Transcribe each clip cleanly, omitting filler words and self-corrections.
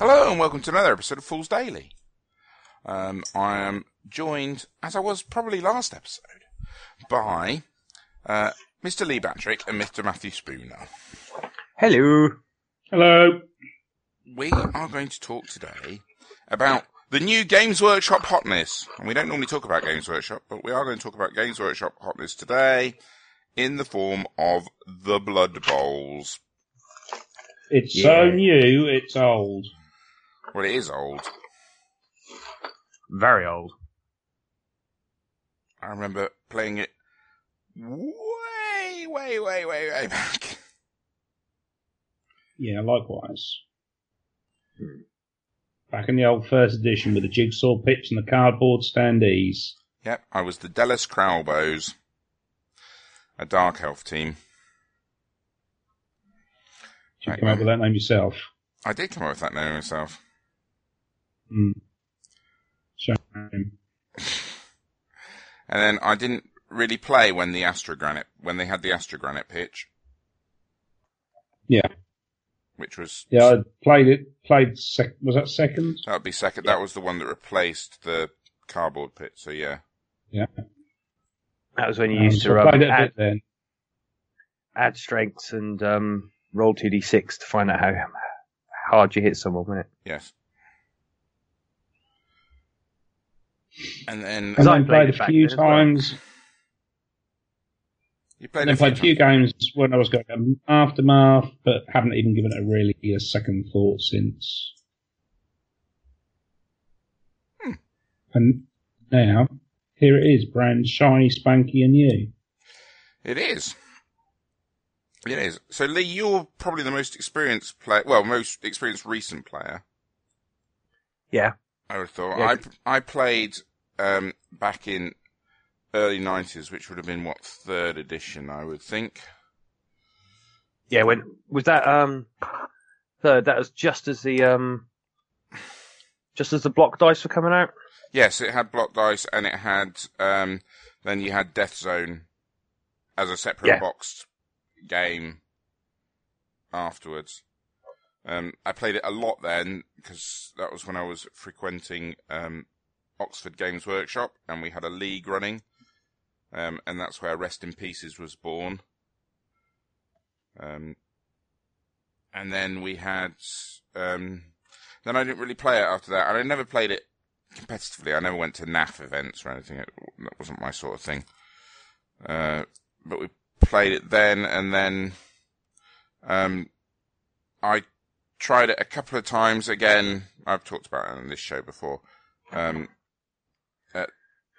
Hello and welcome to another episode of Fool's Daily. I am joined, as I was probably last episode, by Mr. Lee Batrick and Mr. Matthew Spooner. Hello. Hello. We are going to talk today about the new Games Workshop hotness. And we don't normally talk about Games Workshop, but we are going to talk about Games Workshop hotness today in the form of the Blood Bowls. It's so new, it's old. Well, it is old. Very old. I remember playing it way back. Yeah, likewise. Back in the old first edition with the jigsaw pitch and the cardboard standees. Yep, I was the Dallas Crowlbows, a dark elf team. Did you come up with that name yourself? I did come up with that name myself. Mm. Shame. And then I didn't really play when they had the Astro Granite pitch. Yeah. Which was... Yeah, I played it. Was that second? That would be second. Yeah. That was the one that replaced the cardboard pit, so yeah. Yeah. That was when you used to add strengths and roll 2d6 to find out how hard you hit someone, wasn't it? Yes. And then played a few times. You played and played a few games when I was going to Aftermath, but haven't even given it a second thought since. Hmm. And now, here it is, brand shiny, spanky and new. It is. It is. So, Lee, you're probably the most experienced player, most experienced recent player. Yeah. I would have thought. Yeah. I played back in early 90s, which would have been, third edition, I would think. Yeah, when was that third? That was just as the block dice were coming out? Yes, it had block dice, and it had, then you had Death Zone as a separate boxed game afterwards. I played it a lot then, because that was when I was frequenting Oxford Games Workshop, and we had a league running, and that's where Rest in Pieces was born. And then we had... then I didn't really play it after that, and I never played it competitively. I never went to NAF events or anything. That wasn't my sort of thing. But we played it then, and then... I tried it a couple of times again. I've talked about it on this show before. At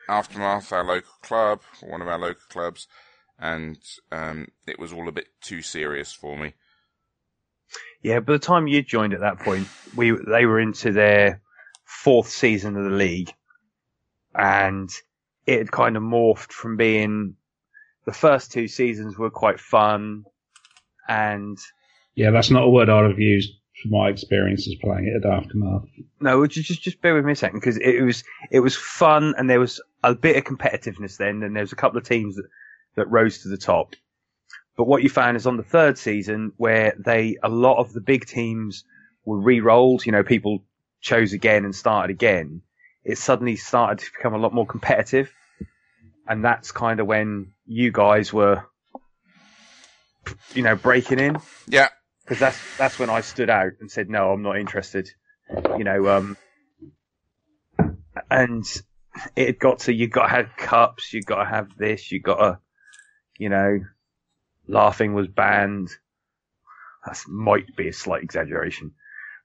Aftermath, our local club, one of our local clubs, and it was all a bit too serious for me. Yeah, by the time you joined at that point, they were into their fourth season of the league, and it had kind of morphed from being the first two seasons were quite fun, and... Yeah, that's not a word I'd have used from my experiences playing it at Aftermath. No, would you just bear with me a second, because it was fun, and there was a bit of competitiveness then, and there was a couple of teams that rose to the top. But what you found is on the third season, where a lot of the big teams were re-rolled, people chose again and started again, it suddenly started to become a lot more competitive, and that's kind of when you guys were, breaking in. Yeah. Because that's when I stood out and said, no, I'm not interested. And it got to, you've got to have cups, you've got to have this, you've got to, laughing was banned. That might be a slight exaggeration.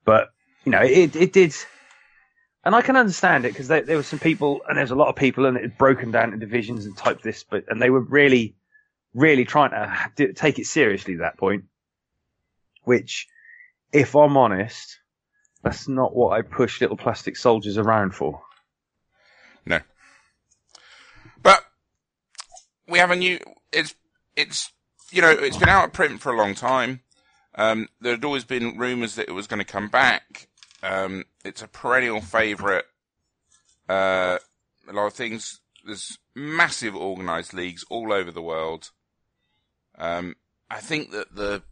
But, it did. And I can understand it, because there were some people, and there's a lot of people, and it had broken down into divisions and type this, and they were really, really trying to take it seriously at that point. Which, if I'm honest, that's not what I push little plastic soldiers around for. No. But we have a new... It's been out of print for a long time. There had always been rumours that it was going to come back. It's a perennial favourite. A lot of things... There's massive organised leagues all over the world. I think that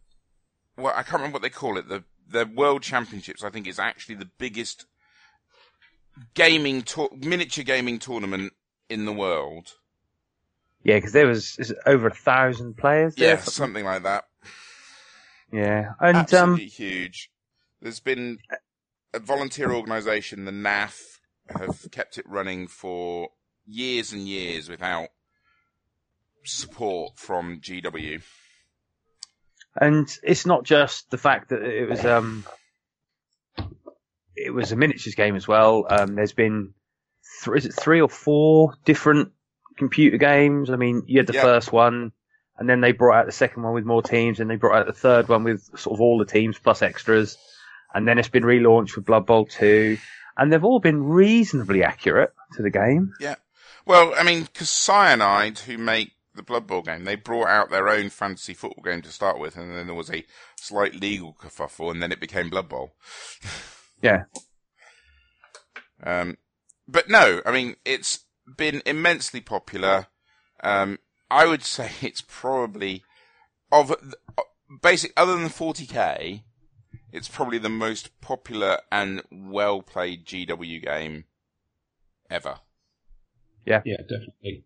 I can't remember what they call it, the the World Championships, I think, is actually the biggest gaming miniature gaming tournament in the world. Yeah, because there was over 1,000 players there. Yeah, something like that. Yeah. And, absolutely huge. There's been a volunteer organisation, the NAF, have kept it running for years and years without support from GW. And it's not just the fact that it was a miniatures game as well. There's been three or four different computer games. I mean, you had the first one, and then they brought out the second one with more teams, and they brought out the third one with sort of all the teams plus extras. And then it's been relaunched with Blood Bowl 2, and they've all been reasonably accurate to the game. Yeah. Well, I mean, because Cyanide, who make the Blood Bowl game, they brought out their own fantasy football game to start with, and then there was a slight legal kerfuffle, and then it became Blood Bowl. Yeah. But no, I mean, it's been immensely popular. I would say it's probably, other than 40k, it's probably the most popular and well-played GW game ever. Yeah. Yeah, definitely.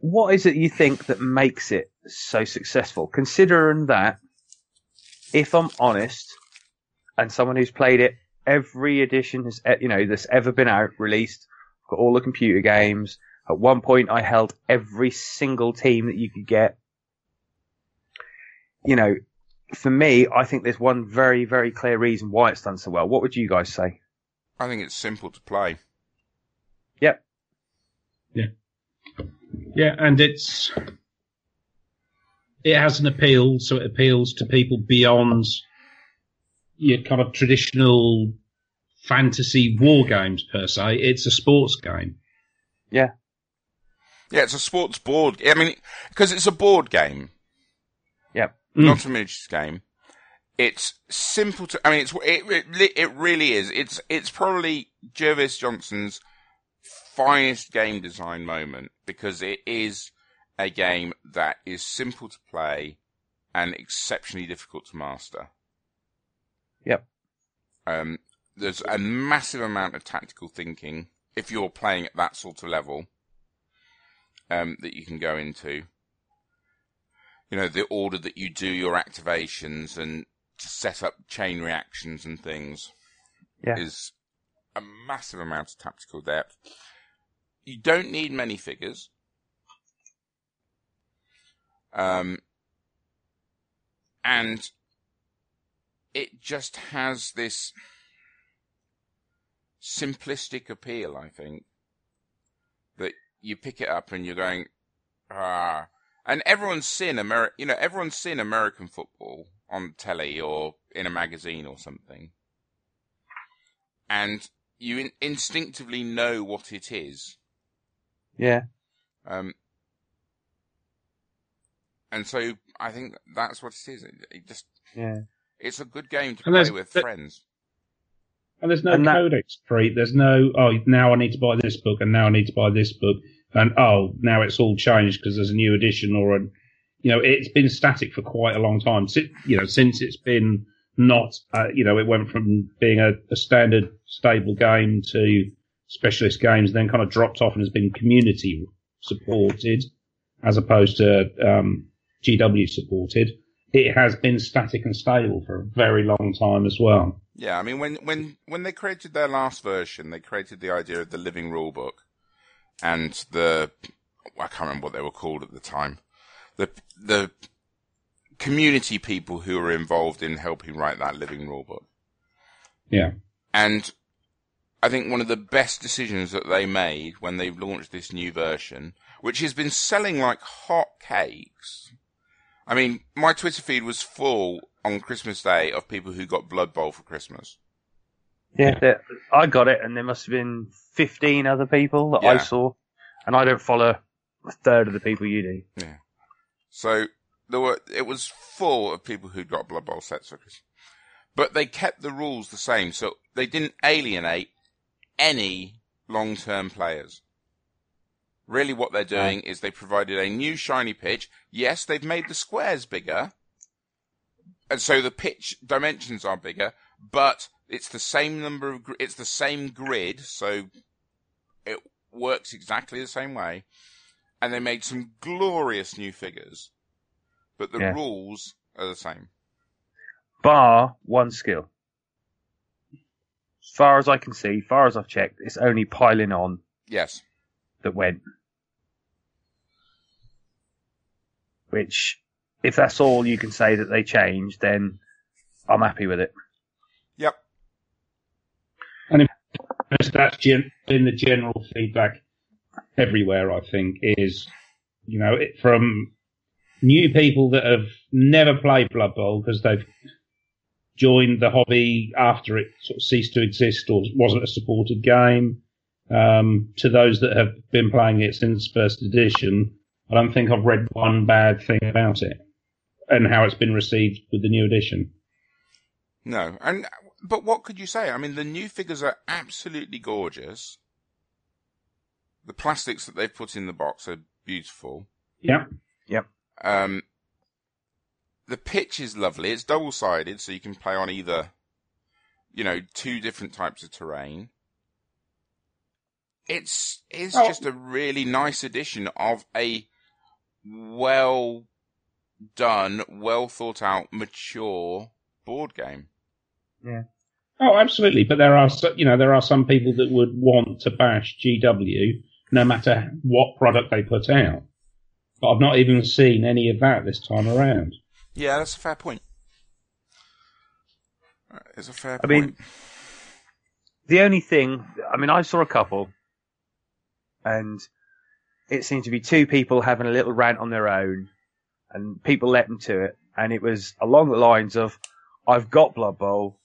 What is it you think that makes it so successful? Considering that, if I'm honest, and someone who's played it, every edition has, that's ever been out, released, got all the computer games. At one point, I held every single team that you could get. You know, for me, I think there's one very, very clear reason why it's done so well. What would you guys say? I think it's simple to play. Yep. Yeah. Yeah, and it has an appeal, so it appeals to people beyond your kind of traditional fantasy war games per se. It's a sports game. Yeah. Yeah, it's a sports board. I mean, because it's a board game. Yep. Not a miniatures game. It's simple to. I mean, it really is. It's probably Jervis Johnson's finest game design moment, because it is a game that is simple to play and exceptionally difficult to master. Yep. There's a massive amount of tactical thinking if you're playing at that sort of level that you can go into. You know, the order that you do your activations and set up chain reactions and things is a massive amount of tactical depth. You don't need many figures. And it just has this simplistic appeal, I think, that you pick it up and you're going, ah. And everyone's seen American football on telly or in a magazine or something. And you instinctively know what it is. Yeah. And so I think that's what it is. It just, it's a good game to play with friends. And there's no codex creep. There's no, now I need to buy this book, and now I need to buy this book, and now it's all changed because there's a new edition or it's been static for quite a long time. Since it's been not, it went from being a standard stable game to specialist games, then kind of dropped off and has been community supported as opposed to GW supported. It has been static and stable for a very long time as well. Yeah, I mean, when they created their last version, they created the idea of the Living Rulebook and I can't remember what they were called at the time. The community people who were involved in helping write that Living Rulebook. Yeah. And I think one of the best decisions that they made when they've launched this new version, which has been selling like hot cakes. I mean, my Twitter feed was full on Christmas Day of people who got Blood Bowl for Christmas. Yeah, I got it, and there must have been 15 other people that I saw, and I don't follow a third of the people you do. Yeah. So it was full of people who got Blood Bowl sets for Christmas. But they kept the rules the same, so they didn't alienate any long-term players. Really what they're doing is they provided a new shiny pitch. Yes, they've made the squares bigger, And so the pitch dimensions are bigger, but it's the same number of it's the same grid, so it works exactly the same way. And they made some glorious new figures, but the rules are the same. Bar one skill. As far as I can see, far as I've checked, it's only piling on. Yes. That went. Which, if that's all you can say that they changed, then I'm happy with it. Yep. And that's been the general feedback everywhere, I think, is, you know, from new people that have never played Blood Bowl because they've joined the hobby after it sort of ceased to exist or wasn't a supported game, to those that have been playing it since first edition. I don't think I've read one bad thing about it and how it's been received with the new edition. No, but what could you say? I mean, the new figures are absolutely gorgeous. The plastics that they've put in the box are beautiful. Yeah, yeah. The pitch is lovely. It's double-sided, so you can play on either, you know, two different types of terrain. It's just a really nice addition of a well-done, well-thought-out, mature board game. Yeah. Oh, absolutely. But there are some people that would want to bash GW no matter what product they put out. But I've not even seen any of that this time around. Yeah, that's a fair point. It's a fair point. I mean, the only thing... I mean, I saw a couple, and it seemed to be two people having a little rant on their own, and people let them to it, and it was along the lines of, I've got Blood Bowl.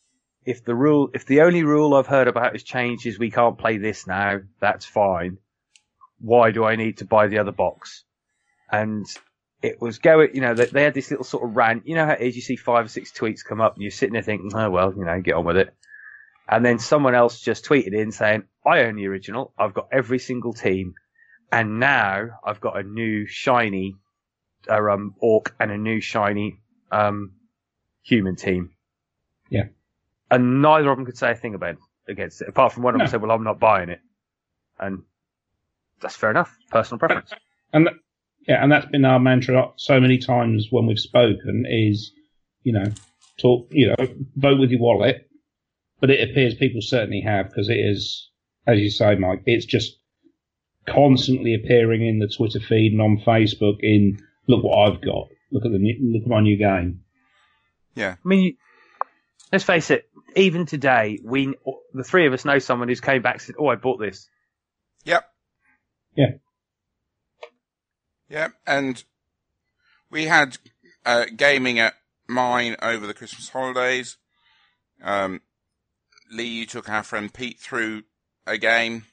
If the only rule I've heard about is changes, we can't play this now, that's fine. Why do I need to buy the other box? And it was going, you know, they had this little sort of rant. You know how it is, you see 5 or 6 tweets come up and you're sitting there thinking, oh, well, you know, get on with it. And then someone else just tweeted in saying, I own the original. I've got every single team. And now I've got a new shiny orc and a new shiny human team. Yeah. And neither of them could say a thing against it, apart from one of them said, well, I'm not buying it. And that's fair enough. Personal preference. And that's been our mantra so many times when we've spoken is, you know, talk, you know, vote with your wallet. But it appears people certainly have, because it is, as you say, Mike, it's just constantly appearing in the Twitter feed and on Facebook in, look what I've got. Look at my new game. Yeah. I mean, let's face it, even today, the three of us know someone who's came back and said, oh, I bought this. Yep. Yeah. Yeah, and we had gaming at mine over the Christmas holidays. Lee, you took our friend Pete through a game.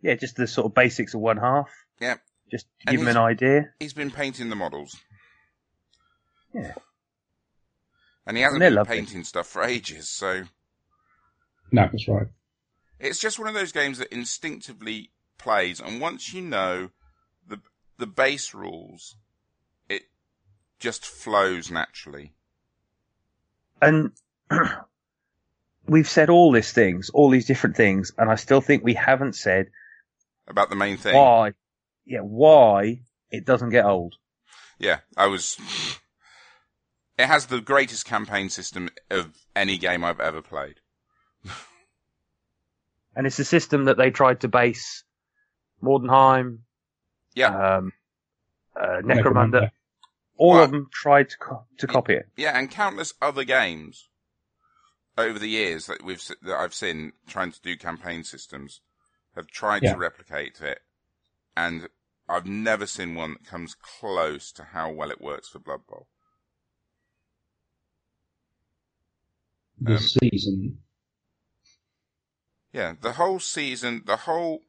Yeah, just the sort of basics of one half. Yeah. Just give him an idea. He's been painting the models. Yeah. And he hasn't been painting stuff for ages, so... No, that's right. It's just one of those games that instinctively plays, and once you know the base rules, it just flows naturally. And... We've said all these things, all these different things, and I still think we haven't said about the main thing. Why it doesn't get old. Yeah, it has the greatest campaign system of any game I've ever played. And it's a system that they tried to base Mordenheim, Necromunda. All of them tried to copy it. Yeah, and countless other games over the years that I've seen trying to do campaign systems have tried to replicate it, and I've never seen one that comes close to how well it works for Blood Bowl. The season. Yeah, the whole season, the whole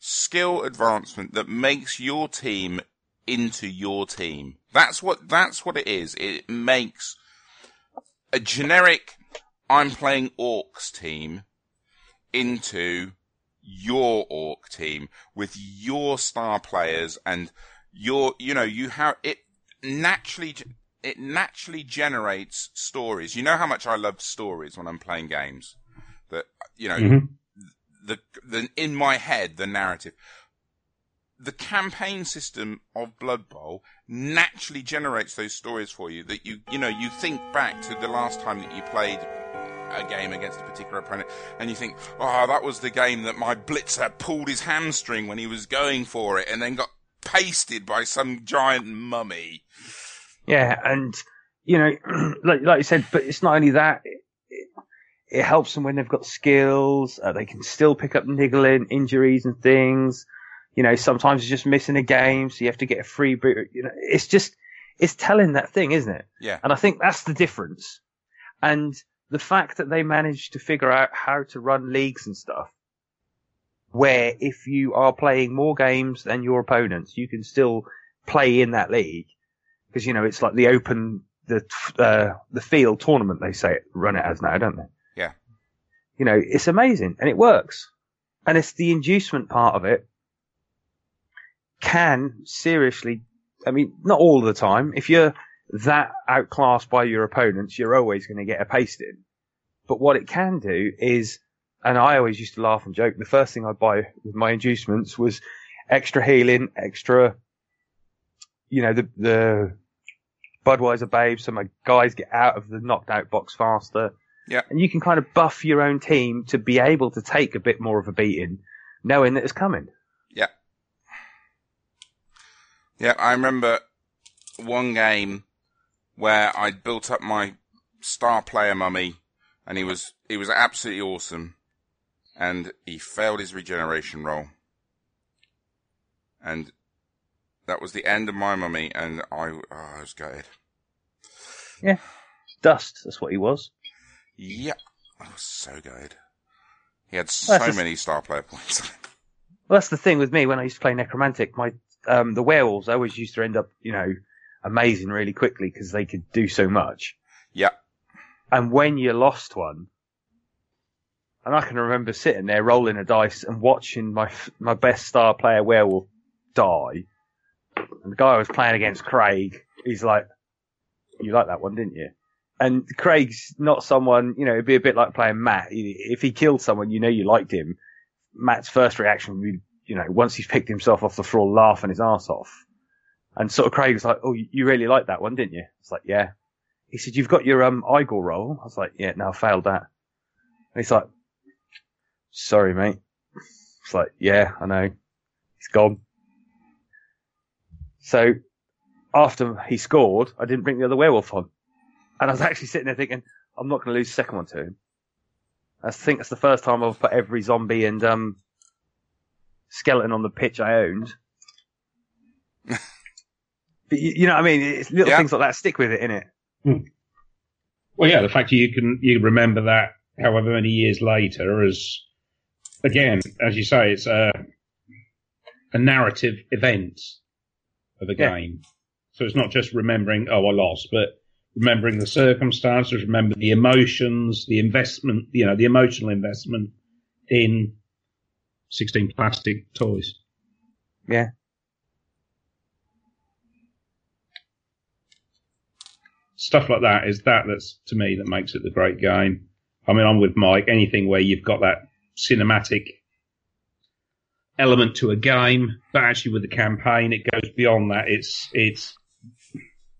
skill advancement that makes your team into your team. That's what it is. It makes a generic I'm playing orcs team into your orc team with your star players and your, you know, you have it naturally. it naturally generates stories. You know how much I love stories when I'm playing games. That, you know, the in my head, the narrative. The campaign system of Blood Bowl naturally generates those stories for you, that you know, you think back to the last time that you played a game against a particular opponent, and you think, oh, that was the game that my blitzer pulled his hamstring when he was going for it and then got pasted by some giant mummy. Yeah, and, you know, like you said, but it's not only that, it helps them when they've got skills, they can still pick up niggling injuries and things. You know, sometimes it's just missing a game, so you have to get a free boot. You know, it's just, it's telling that thing, isn't it? Yeah. And I think that's the difference. And the fact that they managed to figure out how to run leagues and stuff, where if you are playing more games than your opponents, you can still play in that league. Because, you know, it's like the field tournament, they say, run it as now, don't they? Yeah. You know, it's amazing, and it works. And it's the inducement part of it can seriously, I mean, not all the time. If you're that outclassed by your opponents, you're always going to get a pasting. But what it can do is, and I always used to laugh and joke, the first thing I'd buy with my inducements was extra healing, extra, you know, the Budweiser babes, so my guys get out of the knocked out box faster. Yeah. And you can kind of buff your own team to be able to take a bit more of a beating, knowing that it's coming. Yeah. Yeah, I remember one game where I built up my star player mummy, and he was absolutely awesome, and he failed his regeneration roll, and that was the end of my mummy, and I was gutted. Yeah, dust. That's what he was. Yep, yeah, I was so gutted. He had many star player points. Well, that's the thing with me when I used to play Necromantic. My the werewolves, I always used to end up, you know, amazing really quickly because they could do so much. Yeah. And when you lost one, and I can remember sitting there rolling a dice and watching my best star player werewolf die. And the guy I was playing against, Craig, he's like, you like that one, didn't you? And Craig's not someone, you know, it'd be a bit like playing Matt. If he killed someone, you know you liked him. Matt's first reaction would be, you know, once he's picked himself off the floor, laughing his arse off. And sort of Craig was like, oh, you really liked that one, didn't you? I was like, yeah. He said, you've got your Igor roll. I was like, yeah, no, I failed that. And he's like, sorry, mate. It's like, yeah, I know. He's gone. So after he scored, I didn't bring the other werewolf on. And I was actually sitting there thinking, I'm not going to lose the second one to him. I think that's the first time I've put every zombie and skeleton on the pitch I owned. But you know what I mean? It's little things like that stick with it, innit? Mm. Well, yeah, the fact that you can remember that however many years later is, again, as you say, it's a narrative event of a game. So it's not just remembering, oh, I lost, but remembering the circumstances, remember the emotions, the investment, you know, the emotional investment in 16 plastic toys. Yeah. Stuff like that is that's to me that makes it the great game. I mean, I'm with Mike. Anything where you've got that cinematic element to a game, but actually with the campaign, it goes beyond that. It's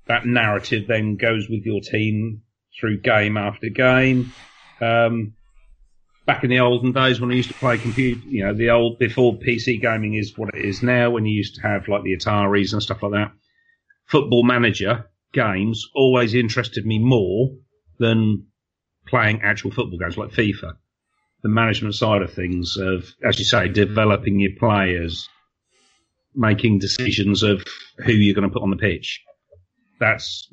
that narrative then goes with your team through game after game. Back in the olden days when I used to play computer, you know, before PC gaming is what it is now, when you used to have like the Ataris and stuff like that, Football Manager games always interested me more than playing actual football games like FIFA. The management side of things, of, as you say, developing your players, making decisions of who you're going to put on the pitch. That's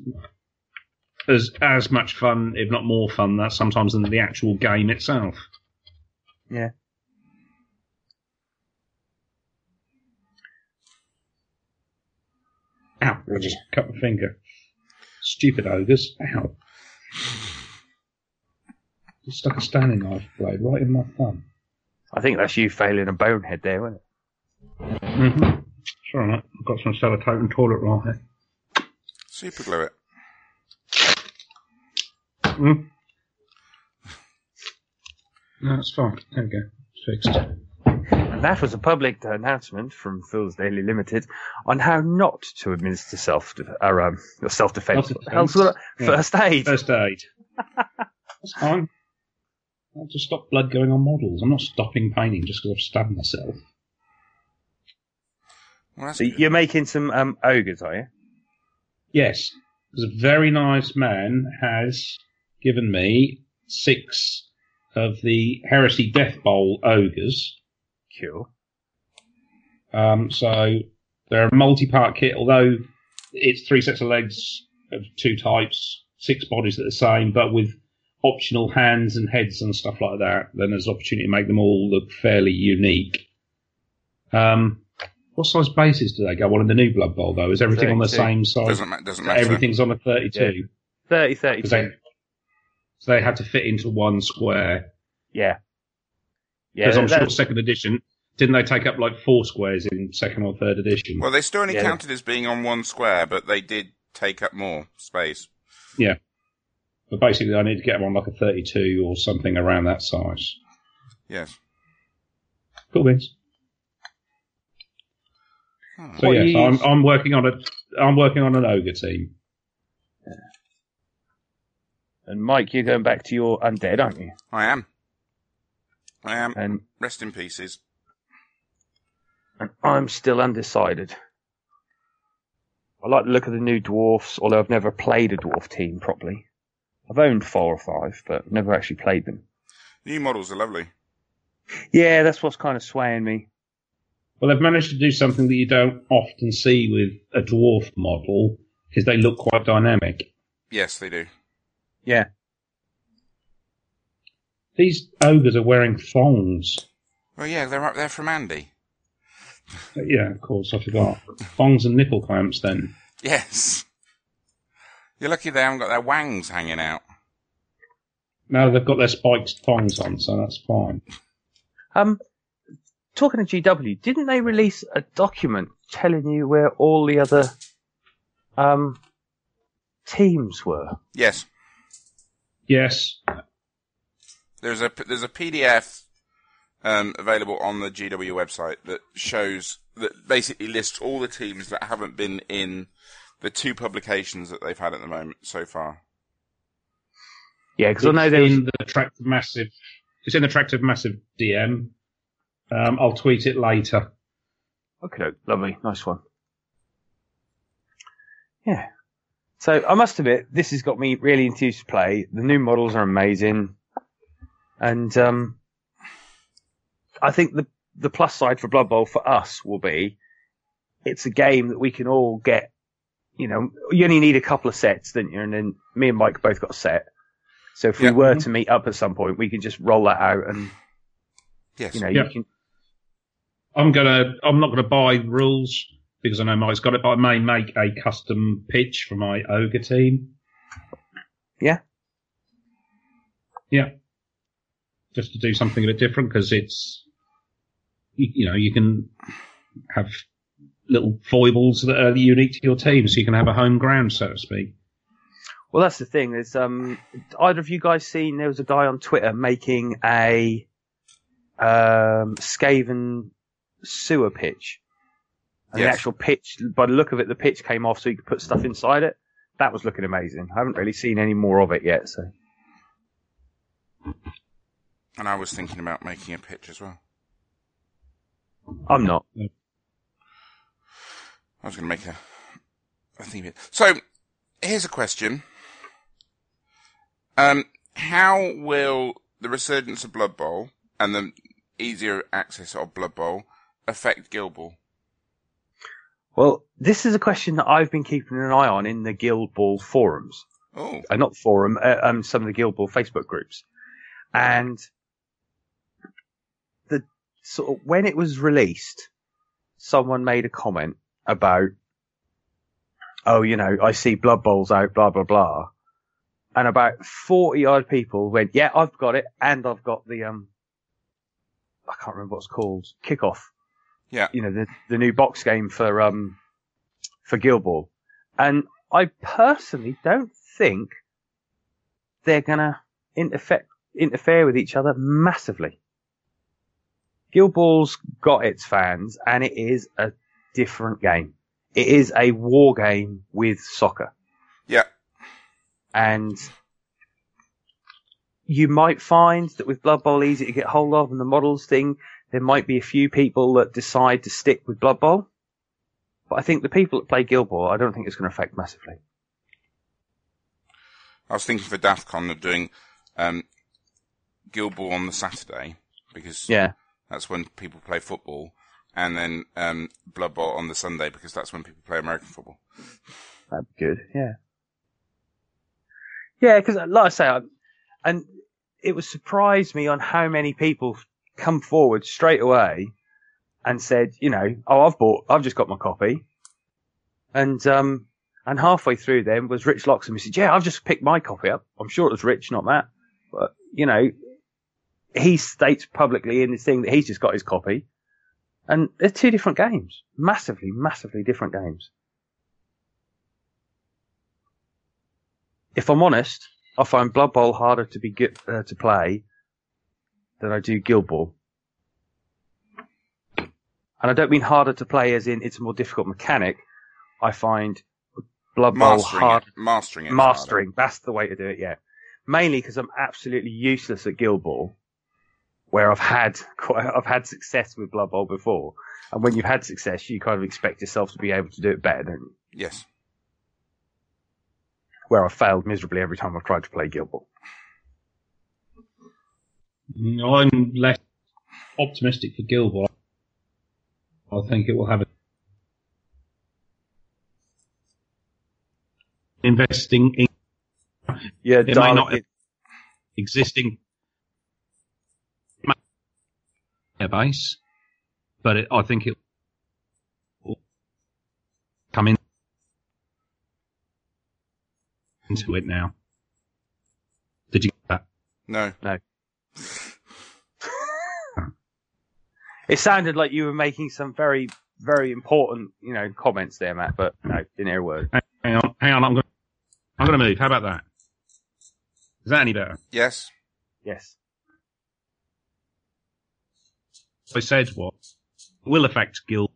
as much fun, if not more fun, that sometimes than the actual game itself. Yeah. Ow, I just cut my finger. Stupid ogres. Ow. Just stuck a Stanley knife blade right in my thumb. I think that's you failing a bonehead there, wasn't it? Mm-hmm. Sorry, mate. I've got some sellotape and toilet roll here. Super glue it. No, it's fine. There we go. It's fixed. And that was a public announcement from Fool's Daily Limited on how not to administer self-defense. First aid. First aid. That's fine. I'll just stop blood going on models. I'm not stopping painting just because I've stabbed myself. Well, so you're making some ogres, are you? Yes. Because a very nice man has given me 6 of the Heresy Death Bowl ogres. Cool. So they're a multi-part kit, although it's 3 sets of legs of 2 types, 6 bodies that are the same, but with optional hands and heads and stuff like that. Then there's an opportunity to make them all look fairly unique. What size bases do they go on in the new Blood Bowl, though? Is everything 32. On the same size? Doesn't matter. Everything's on a 32. Yeah. 32. So they had to fit into one square. Yeah. Because I'm sure second edition, didn't they take up like 4 squares in second or third edition? Well, they still only counted as being on one square, but they did take up more space. Yeah. But basically, I need to get them on like a 32 or something around that size. Yes. Cool beans. Oh. So yes, yeah, so I'm working on an ogre team. Yeah. And Mike, you're going back to your undead, aren't you? I am. And Rest in Pieces. And I'm still undecided. I like the look of the new dwarfs, although I've never played a dwarf team properly. I've owned 4 or 5, but never actually played them. New models are lovely. Yeah, that's what's kind of swaying me. Well, they've managed to do something that you don't often see with a dwarf model, is they look quite dynamic. Yes, they do. Yeah. These ogres are wearing thongs. Well, yeah, they're up there from Andy. Yeah, of course, I forgot. Thongs and nipple clamps, then. Yes. You're lucky they haven't got their wangs hanging out. No, they've got their spiked thongs on, so that's fine. Talking to GW, didn't they release a document telling you where all the other teams were? Yes. Yes. There's a PDF available on the GW website that basically lists all the teams that haven't been in the 2 publications that they've had at the moment so far. Yeah, because I know they're in the Attractive Massive. It's in the Attractive Massive DM. I'll tweet it later. Okay, lovely, nice one. Yeah. So I must admit, this has got me really enthused to play. The new models are amazing, and I think the plus side for Blood Bowl for us will be it's a game that we can all get. You know, you only need a couple of sets, didn't you? And then me and Mike both got a set. So if we were to meet up at some point, we can just roll that out and, you can... I'm not going to buy rules because I know Mike's got it, but I may make a custom pitch for my ogre team. Yeah. Yeah. Just to do something a bit different because it's, you can have... little foibles that are unique to your team, so you can have a home ground, so to speak. Well, that's the thing. There's either of you guys seen there was a guy on Twitter making a Skaven sewer pitch, and the actual pitch, by the look of it, the pitch came off, so you could put stuff inside it. That was looking amazing. I haven't really seen any more of it yet. So, and I was thinking about making a pitch as well. I'm not. Yeah. I was going to make a theme here. So, here's a question. How will the resurgence of Blood Bowl and the easier access of Blood Bowl affect Guild Ball? Well, this is a question that I've been keeping an eye on in the Guild Ball forums. Oh. Not forum, some of the Guild Ball Facebook groups. And the sort of, when it was released, someone made a comment about, I see Blood Bowl's out, blah, blah, blah. And about 40-odd people went, yeah, I've got it, and I've got the, I can't remember what it's called, Kickoff. Yeah. The new box game for Guild Ball. And I personally don't think they're going to interfere with each other massively. Guild Ball's got its fans, and it is a different game. It is a war game with soccer. Yeah. And you might find that with Blood Bowl easy to get hold of and the models thing, there might be a few people that decide to stick with Blood Bowl. But I think the people that play Guild Ball, I don't think it's going to affect massively. I was thinking for DAFCON of doing Guild Ball on the Saturday, because that's when people play football, and then Blood Bowl on the Sunday, because that's when people play American football. That'd be good, yeah. Yeah, because like I say, and it was surprised me on how many people come forward straight away and said, you know, oh, I've just got my copy. And halfway through then was Rich Loxham who said, yeah, I've just picked my copy up. I'm sure it was Rich, not Matt. But, you know, he states publicly in this thing that he's just got his copy. And they're two different games. Massively, massively different games. If I'm honest, I find Blood Bowl harder to be good, to play than I do Guild Ball. And I don't mean harder to play as in it's a more difficult mechanic. I find Blood Bowl hard. Mastering. That's the way to do it, yeah. Mainly because I'm absolutely useless at Guild Ball, where I've had success with Blood Bowl before. And when you've had success, you kind of expect yourself to be able to do it better, don't you? Yes. Where I've failed miserably every time I've tried to play Guild Ball. I'm less optimistic for Guild Ball. I think it will have investing in. Yeah, it might not existing base, but I think it will come into it now. Did you get that? No. It sounded like you were making some very, very important, you know, comments there, Matt. But no, didn't hear a word. Hang on. I'm going to move. How about that? Is that any better? Yes. I said what will affect Guild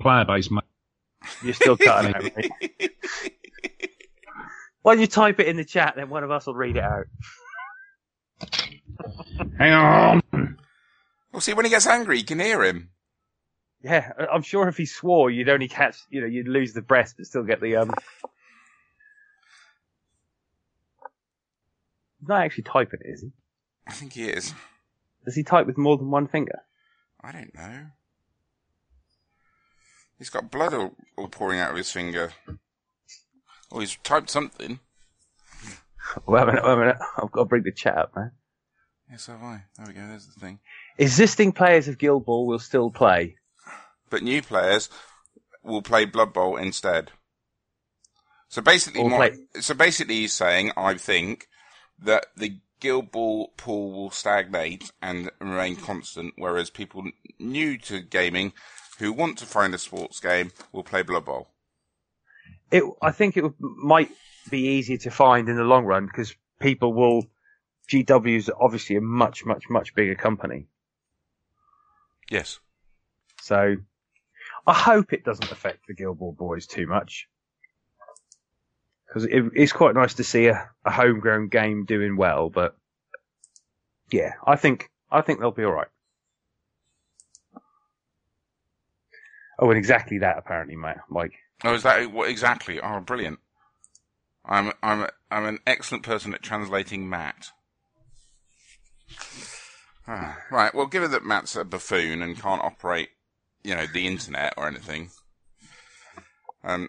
player base. You're still cutting out. Right? Why don't you type it in the chat? Then one of us will read it out. Hang on. Well, see, when he gets angry, you can hear him. Yeah, I'm sure if he swore, you'd only catch, you know, you'd lose the breath, but still get the. He's not actually typing it, is he? I think he is. Does he type with more than one finger? I don't know. He's got blood all pouring out of his finger. Oh, he's typed something. Wait a minute. I've got to bring the chat up, man. Yes, have I. There we go, there's the thing. Existing players of Guild Ball will still play. But new players will play Blood Bowl instead. So basically he's saying, I think, that the Guild Ball pool will stagnate and remain constant, whereas people new to gaming who want to find a sports game will play Blood Bowl. I think it might be easier to find in the long run, because people will... GW's obviously a much, much, much bigger company. Yes. So, I hope it doesn't affect the Guild Ball boys too much. Because it's quite nice to see a homegrown game doing well, but yeah, I think they'll be alright. Oh, and exactly that, apparently, Mike. Oh, is that what exactly? Oh, brilliant. I'm an excellent person at translating Matt. Ah, right, well, given that Matt's a buffoon and can't operate, you know, the internet or anything, I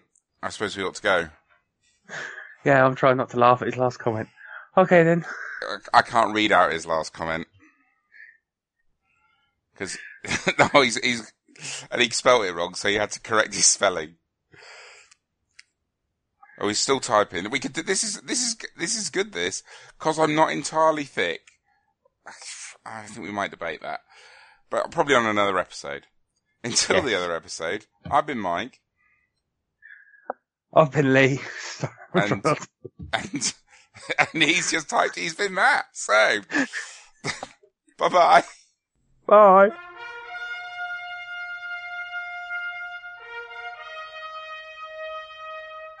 suppose we ought to go. Yeah, I'm trying not to laugh at his last comment. Okay, then. I can't read out his last comment. Because, no, and he spelled it wrong, so he had to correct his spelling. Oh, he's still typing. We could. This is good. This, because I'm not entirely thick. I think we might debate that, but probably on another episode. Until the other episode, I've been Mike. I've been Lee. And he's just typed, he's been Matt. So, bye-bye. Bye.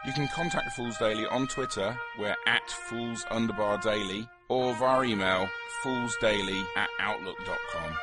You can contact Fool's Daily on Twitter, we're at Fools_Daily, or via email, foolsdaily@outlook.com.